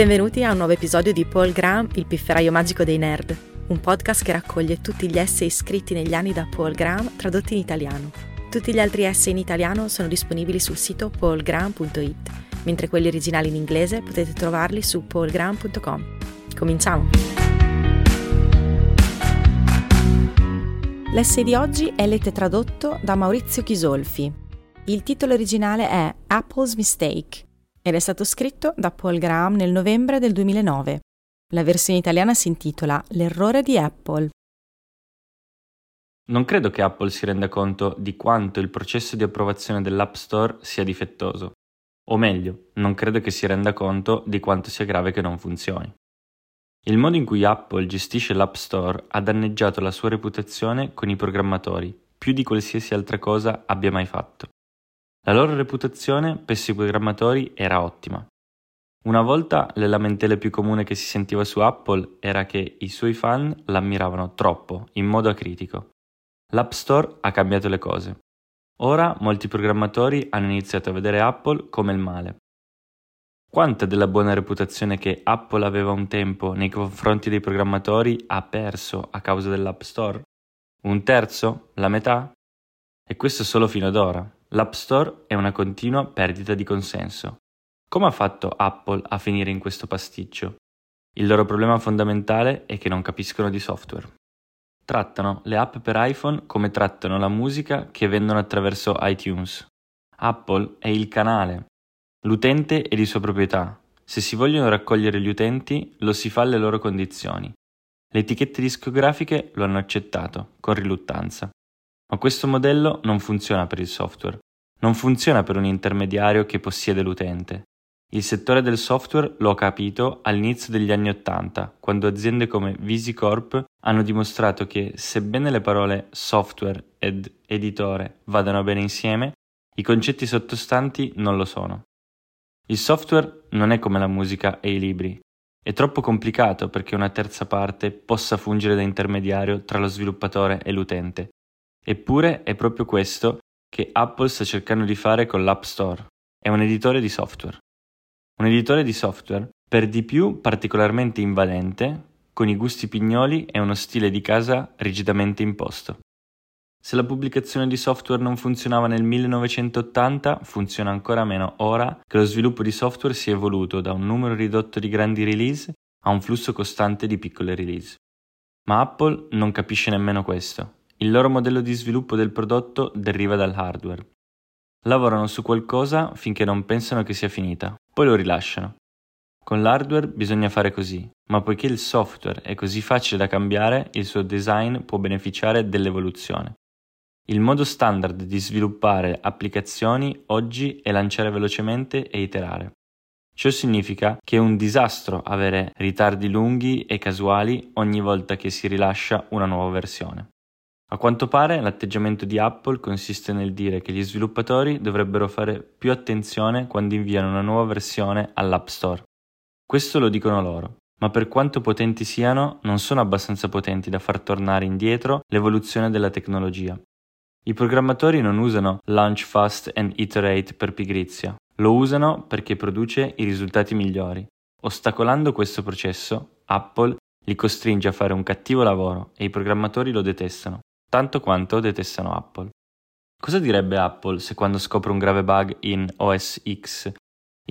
Benvenuti a un nuovo episodio di Paul Graham, il pifferaio magico dei nerd, un podcast che raccoglie tutti gli essay scritti negli anni da Paul Graham tradotti in italiano. Tutti gli altri essay in italiano sono disponibili sul sito paulgraham.it, mentre quelli originali in inglese potete trovarli su paulgraham.com. Cominciamo! L'essay di oggi è letto e tradotto da Maurizio Ghisolfi. Il titolo originale è Apple's Mistake ed è stato scritto da Paul Graham nel novembre del 2009. La versione italiana si intitola L'errore di Apple. Non credo che Apple si renda conto di quanto il processo di approvazione dell'App Store sia difettoso. O meglio, non credo che si renda conto di quanto sia grave che non funzioni. Il modo in cui Apple gestisce l'App Store ha danneggiato la sua reputazione con i programmatori, più di qualsiasi altra cosa abbia mai fatto. La loro reputazione presso i programmatori era ottima. Una volta la lamentela più comune che si sentiva su Apple era che i suoi fan l'ammiravano troppo, in modo acritico. L'App Store ha cambiato le cose. Ora molti programmatori hanno iniziato a vedere Apple come il male. Quanta della buona reputazione che Apple aveva un tempo nei confronti dei programmatori ha perso a causa dell'App Store? Un terzo? La metà? E questo solo fino ad ora. L'App Store è una continua perdita di consenso. Come ha fatto Apple a finire in questo pasticcio? Il loro problema fondamentale è che non capiscono di software. Trattano le app per iPhone come trattano la musica che vendono attraverso iTunes. Apple è il canale. L'utente è di sua proprietà. Se si vogliono raccogliere gli utenti, lo si fa alle loro condizioni. Le etichette discografiche lo hanno accettato, con riluttanza. Ma questo modello non funziona per il software. Non funziona per un intermediario che possiede l'utente. Il settore del software lo ha capito all'inizio degli anni '80, quando aziende come VisiCorp hanno dimostrato che, sebbene le parole software ed editore vadano bene insieme, i concetti sottostanti non lo sono. Il software non è come la musica e i libri. È troppo complicato perché una terza parte possa fungere da intermediario tra lo sviluppatore e l'utente. Eppure è proprio questo che Apple sta cercando di fare con l'App Store. È un editore di software. Un editore di software per di più particolarmente invadente, con i gusti pignoli e uno stile di casa rigidamente imposto. Se la pubblicazione di software non funzionava nel 1980, funziona ancora meno ora che lo sviluppo di software si è evoluto da un numero ridotto di grandi release a un flusso costante di piccole release. Ma Apple non capisce nemmeno questo. Il loro modello di sviluppo del prodotto deriva dal hardware. Lavorano su qualcosa finché non pensano che sia finita, poi lo rilasciano. Con l'hardware bisogna fare così, ma poiché il software è così facile da cambiare, il suo design può beneficiare dell'evoluzione. Il modo standard di sviluppare applicazioni oggi è lanciare velocemente e iterare. Ciò significa che è un disastro avere ritardi lunghi e casuali ogni volta che si rilascia una nuova versione. A quanto pare l'atteggiamento di Apple consiste nel dire che gli sviluppatori dovrebbero fare più attenzione quando inviano una nuova versione all'App Store. Questo lo dicono loro. Ma per quanto potenti siano, non sono abbastanza potenti da far tornare indietro l'evoluzione della tecnologia. I programmatori non usano Launch Fast and Iterate per pigrizia, lo usano perché produce i risultati migliori. Ostacolando questo processo, Apple li costringe a fare un cattivo lavoro e i programmatori lo detestano, tanto quanto detestano Apple. Cosa direbbe Apple se quando scopre un grave bug in OS X,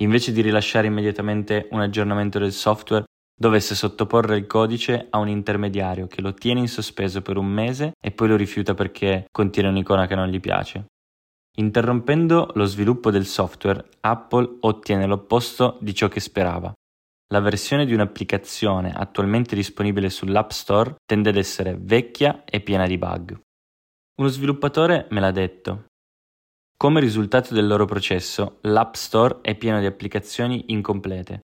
invece di rilasciare immediatamente un aggiornamento del software, dovesse sottoporre il codice a un intermediario che lo tiene in sospeso per un mese e poi lo rifiuta perché contiene un'icona che non gli piace. Interrompendo lo sviluppo del software, Apple ottiene l'opposto di ciò che sperava. La versione di un'applicazione attualmente disponibile sull'App Store tende ad essere vecchia e piena di bug. Uno sviluppatore me l'ha detto. Come risultato del loro processo, l'App Store è pieno di applicazioni incomplete.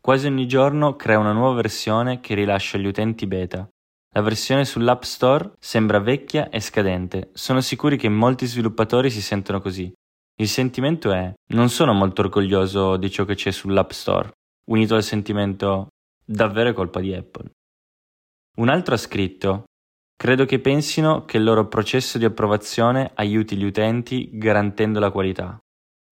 Quasi ogni giorno crea una nuova versione che rilascia agli utenti beta. La versione sull'App Store sembra vecchia e scadente. Sono sicuri che molti sviluppatori si sentono così. Il sentimento è: non sono molto orgoglioso di ciò che c'è sull'App Store, unito al sentimento: davvero è colpa di Apple. Un altro ha scritto: credo che pensino che il loro processo di approvazione aiuti gli utenti garantendo la qualità.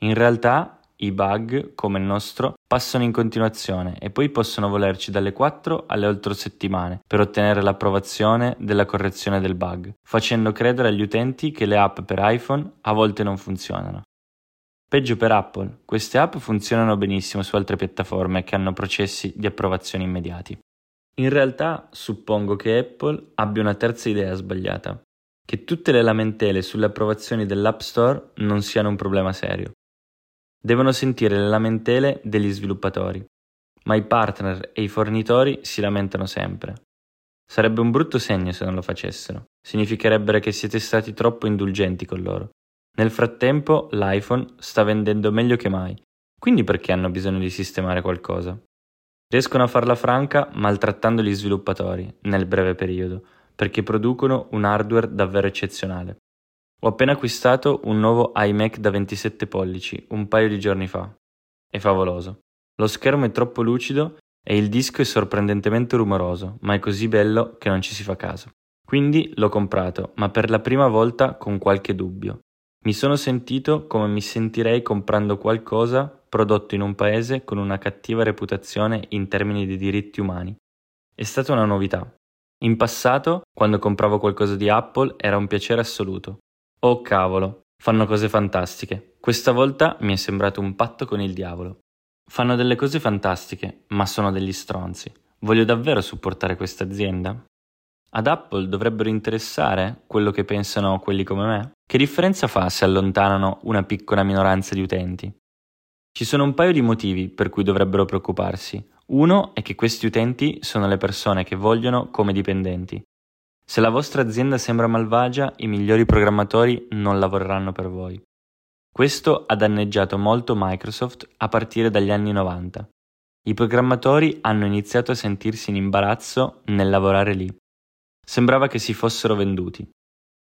In realtà i bug, come il nostro, passano in continuazione e poi possono volerci dalle 4 alle 8 settimane per ottenere l'approvazione della correzione del bug, facendo credere agli utenti che le app per iPhone a volte non funzionano. Peggio per Apple, queste app funzionano benissimo su altre piattaforme che hanno processi di approvazione immediati. In realtà, suppongo che Apple abbia una terza idea sbagliata, che tutte le lamentele sulle approvazioni dell'App Store non siano un problema serio. Devono sentire le lamentele degli sviluppatori, ma i partner e i fornitori si lamentano sempre. Sarebbe un brutto segno se non lo facessero, significherebbe che siete stati troppo indulgenti con loro. Nel frattempo l'iPhone sta vendendo meglio che mai, quindi perché hanno bisogno di sistemare qualcosa? Riescono a farla franca maltrattando gli sviluppatori nel breve periodo, perché producono un hardware davvero eccezionale. Ho appena acquistato un nuovo iMac da 27 pollici un paio di giorni fa. È favoloso. Lo schermo è troppo lucido e il disco è sorprendentemente rumoroso, ma è così bello che non ci si fa caso. Quindi l'ho comprato, ma per la prima volta con qualche dubbio. Mi sono sentito come mi sentirei comprando qualcosa prodotto in un paese con una cattiva reputazione in termini di diritti umani. È stata una novità. In passato, quando compravo qualcosa di Apple, era un piacere assoluto. Oh cavolo, fanno cose fantastiche. Questa volta mi è sembrato un patto con il diavolo. Fanno delle cose fantastiche, ma sono degli stronzi. Voglio davvero supportare questa azienda? Ad Apple dovrebbero interessare quello che pensano quelli come me? Che differenza fa se allontanano una piccola minoranza di utenti? Ci sono un paio di motivi per cui dovrebbero preoccuparsi. Uno è che questi utenti sono le persone che vogliono come dipendenti. Se la vostra azienda sembra malvagia, i migliori programmatori non lavoreranno per voi. Questo ha danneggiato molto Microsoft a partire dagli anni 90. I programmatori hanno iniziato a sentirsi in imbarazzo nel lavorare lì. Sembrava che si fossero venduti.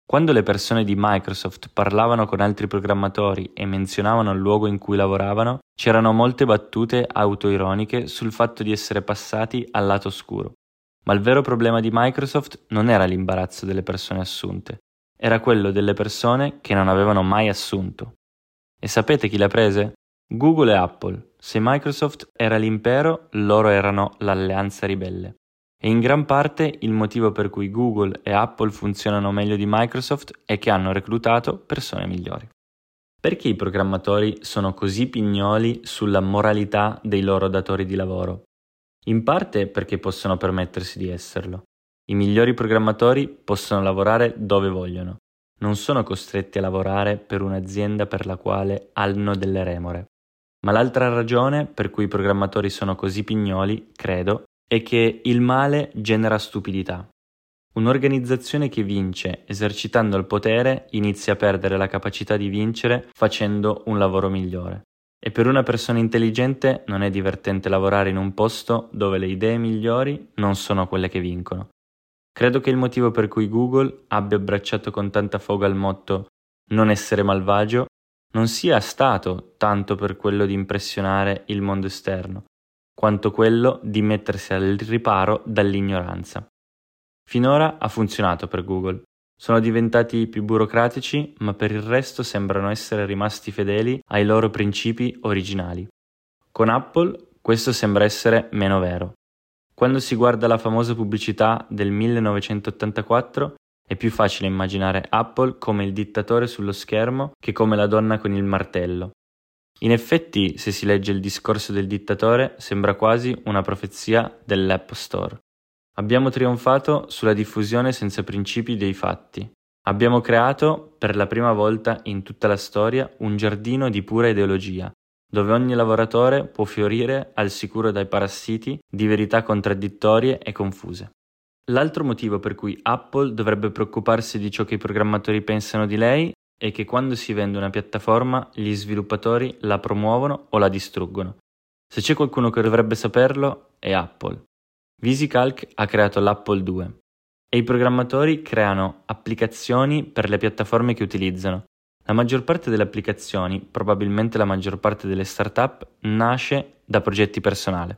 Quando le persone di Microsoft parlavano con altri programmatori e menzionavano il luogo in cui lavoravano, c'erano molte battute autoironiche sul fatto di essere passati al lato oscuro. Ma il vero problema di Microsoft non era l'imbarazzo delle persone assunte, era quello delle persone che non avevano mai assunto. E sapete chi l'ha prese? Google e Apple. Se Microsoft era l'impero, loro erano l'alleanza ribelle. E in gran parte il motivo per cui Google e Apple funzionano meglio di Microsoft è che hanno reclutato persone migliori. Perché i programmatori sono così pignoli sulla moralità dei loro datori di lavoro? In parte perché possono permettersi di esserlo. I migliori programmatori possono lavorare dove vogliono. Non sono costretti a lavorare per un'azienda per la quale hanno delle remore. Ma l'altra ragione per cui i programmatori sono così pignoli, credo, è che il male genera stupidità. Un'organizzazione che vince esercitando il potere inizia a perdere la capacità di vincere facendo un lavoro migliore. E per una persona intelligente non è divertente lavorare in un posto dove le idee migliori non sono quelle che vincono. Credo che il motivo per cui Google abbia abbracciato con tanta foga il motto «non essere malvagio» non sia stato tanto per quello di impressionare il mondo esterno, quanto quello di mettersi al riparo dall'ignoranza. Finora ha funzionato per Google. Sono diventati più burocratici, ma per il resto sembrano essere rimasti fedeli ai loro principi originali. Con Apple questo sembra essere meno vero. Quando si guarda la famosa pubblicità del 1984, è più facile immaginare Apple come il dittatore sullo schermo che come la donna con il martello. In effetti, se si legge il discorso del dittatore, sembra quasi una profezia dell'App Store. Abbiamo trionfato sulla diffusione senza principi dei fatti. Abbiamo creato, per la prima volta in tutta la storia, un giardino di pura ideologia, dove ogni lavoratore può fiorire al sicuro dai parassiti di verità contraddittorie e confuse. L'altro motivo per cui Apple dovrebbe preoccuparsi di ciò che i programmatori pensano di lei è che quando si vende una piattaforma, gli sviluppatori la promuovono o la distruggono. Se c'è qualcuno che dovrebbe saperlo, è Apple. VisiCalc ha creato l'Apple II e i programmatori creano applicazioni per le piattaforme che utilizzano. La maggior parte delle applicazioni, probabilmente la maggior parte delle startup, nasce da progetti personali.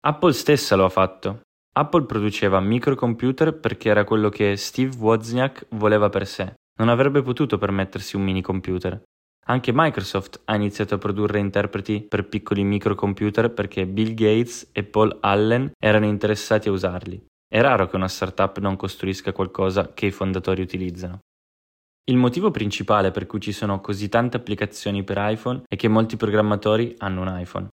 Apple stessa lo ha fatto. Apple produceva microcomputer perché era quello che Steve Wozniak voleva per sé. Non avrebbe potuto permettersi un minicomputer. Anche Microsoft ha iniziato a produrre interpreti per piccoli microcomputer perché Bill Gates e Paul Allen erano interessati a usarli. È raro che una startup non costruisca qualcosa che i fondatori utilizzano. Il motivo principale per cui ci sono così tante applicazioni per iPhone è che molti programmatori hanno un iPhone.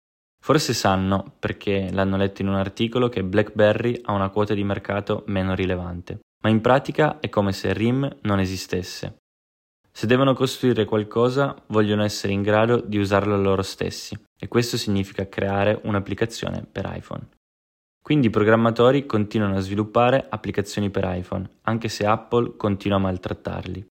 Forse sanno, perché l'hanno letto in un articolo, che BlackBerry ha una quota di mercato meno rilevante, ma in pratica è come se RIM non esistesse. Se devono costruire qualcosa, vogliono essere in grado di usarlo loro stessi, e questo significa creare un'applicazione per iPhone. Quindi i programmatori continuano a sviluppare applicazioni per iPhone, anche se Apple continua a maltrattarli.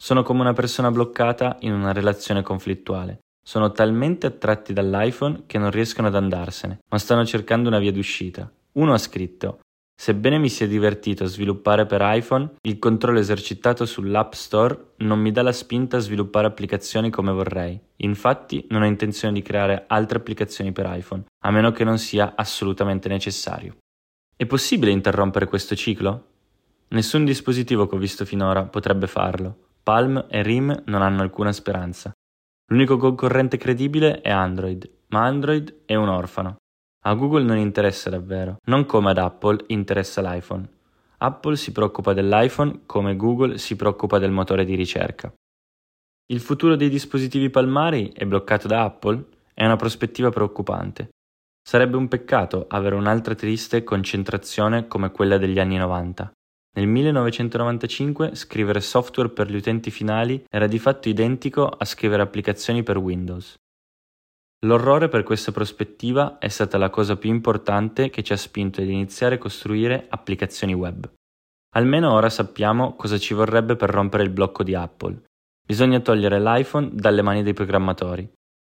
Sono come una persona bloccata in una relazione conflittuale. Sono talmente attratti dall'iPhone che non riescono ad andarsene, ma stanno cercando una via d'uscita. Uno ha scritto: sebbene mi sia divertito a sviluppare per iPhone, il controllo esercitato sull'App Store non mi dà la spinta a sviluppare applicazioni come vorrei. Infatti, non ho intenzione di creare altre applicazioni per iPhone, a meno che non sia assolutamente necessario. È possibile interrompere questo ciclo? Nessun dispositivo che ho visto finora potrebbe farlo. Palm e RIM non hanno alcuna speranza. L'unico concorrente credibile è Android, ma Android è un orfano. A Google non interessa davvero, non come ad Apple interessa l'iPhone. Apple si preoccupa dell'iPhone come Google si preoccupa del motore di ricerca. Il futuro dei dispositivi palmari è bloccato da Apple? È una prospettiva preoccupante. Sarebbe un peccato avere un'altra triste concentrazione come quella degli anni 90. Nel 1995 scrivere software per gli utenti finali era di fatto identico a scrivere applicazioni per Windows. L'orrore per questa prospettiva è stata la cosa più importante che ci ha spinto ad iniziare a costruire applicazioni web. Almeno ora sappiamo cosa ci vorrebbe per rompere il blocco di Apple. Bisogna togliere l'iPhone dalle mani dei programmatori.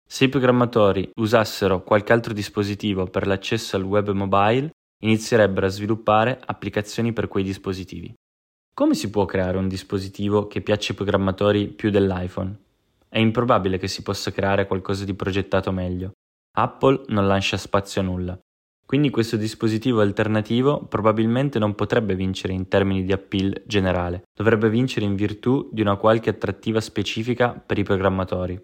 Se i programmatori usassero qualche altro dispositivo per l'accesso al web mobile, inizierebbero a sviluppare applicazioni per quei dispositivi. Come si può creare un dispositivo che piaccia ai programmatori più dell'iPhone? È improbabile che si possa creare qualcosa di progettato meglio. Apple non lascia spazio a nulla. Quindi questo dispositivo alternativo probabilmente non potrebbe vincere in termini di appeal generale. Dovrebbe vincere in virtù di una qualche attrattiva specifica per i programmatori.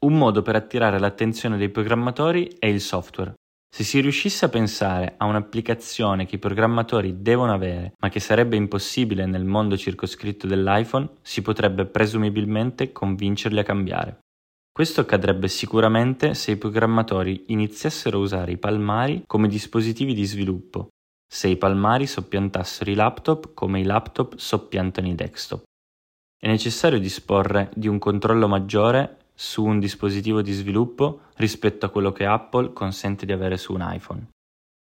Un modo per attirare l'attenzione dei programmatori è il software. Se si riuscisse a pensare a un'applicazione che i programmatori devono avere, ma che sarebbe impossibile nel mondo circoscritto dell'iPhone, si potrebbe presumibilmente convincerli a cambiare. Questo accadrebbe sicuramente se i programmatori iniziassero a usare i palmari come dispositivi di sviluppo, se i palmari soppiantassero i laptop come i laptop soppiantano i desktop. È necessario disporre di un controllo maggiore su un dispositivo di sviluppo rispetto a quello che Apple consente di avere su un iPhone.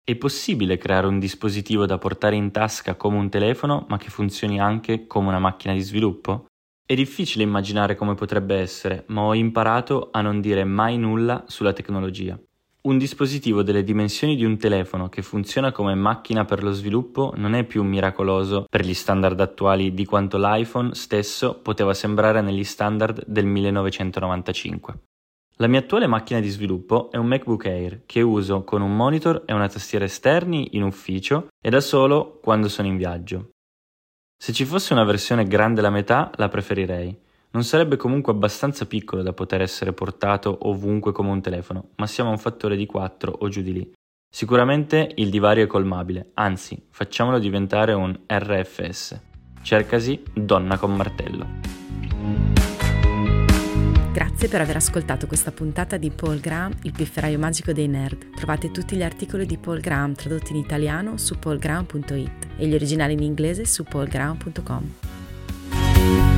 È possibile creare un dispositivo da portare in tasca come un telefono, ma che funzioni anche come una macchina di sviluppo? È difficile immaginare come potrebbe essere, ma ho imparato a non dire mai nulla sulla tecnologia. Un dispositivo delle dimensioni di un telefono che funziona come macchina per lo sviluppo non è più miracoloso per gli standard attuali di quanto l'iPhone stesso poteva sembrare negli standard del 1995. La mia attuale macchina di sviluppo è un MacBook Air che uso con un monitor e una tastiera esterni in ufficio e da solo quando sono in viaggio. Se ci fosse una versione grande la metà, la preferirei. Non sarebbe comunque abbastanza piccolo da poter essere portato ovunque come un telefono, ma siamo a un fattore di 4 o giù di lì. Sicuramente il divario è colmabile, anzi, facciamolo diventare un RFS. Cercasi donna con martello. Grazie per aver ascoltato questa puntata di Paul Graham, il pifferaio magico dei nerd. Trovate tutti gli articoli di Paul Graham tradotti in italiano su paulgraham.it e gli originali in inglese su paulgraham.com.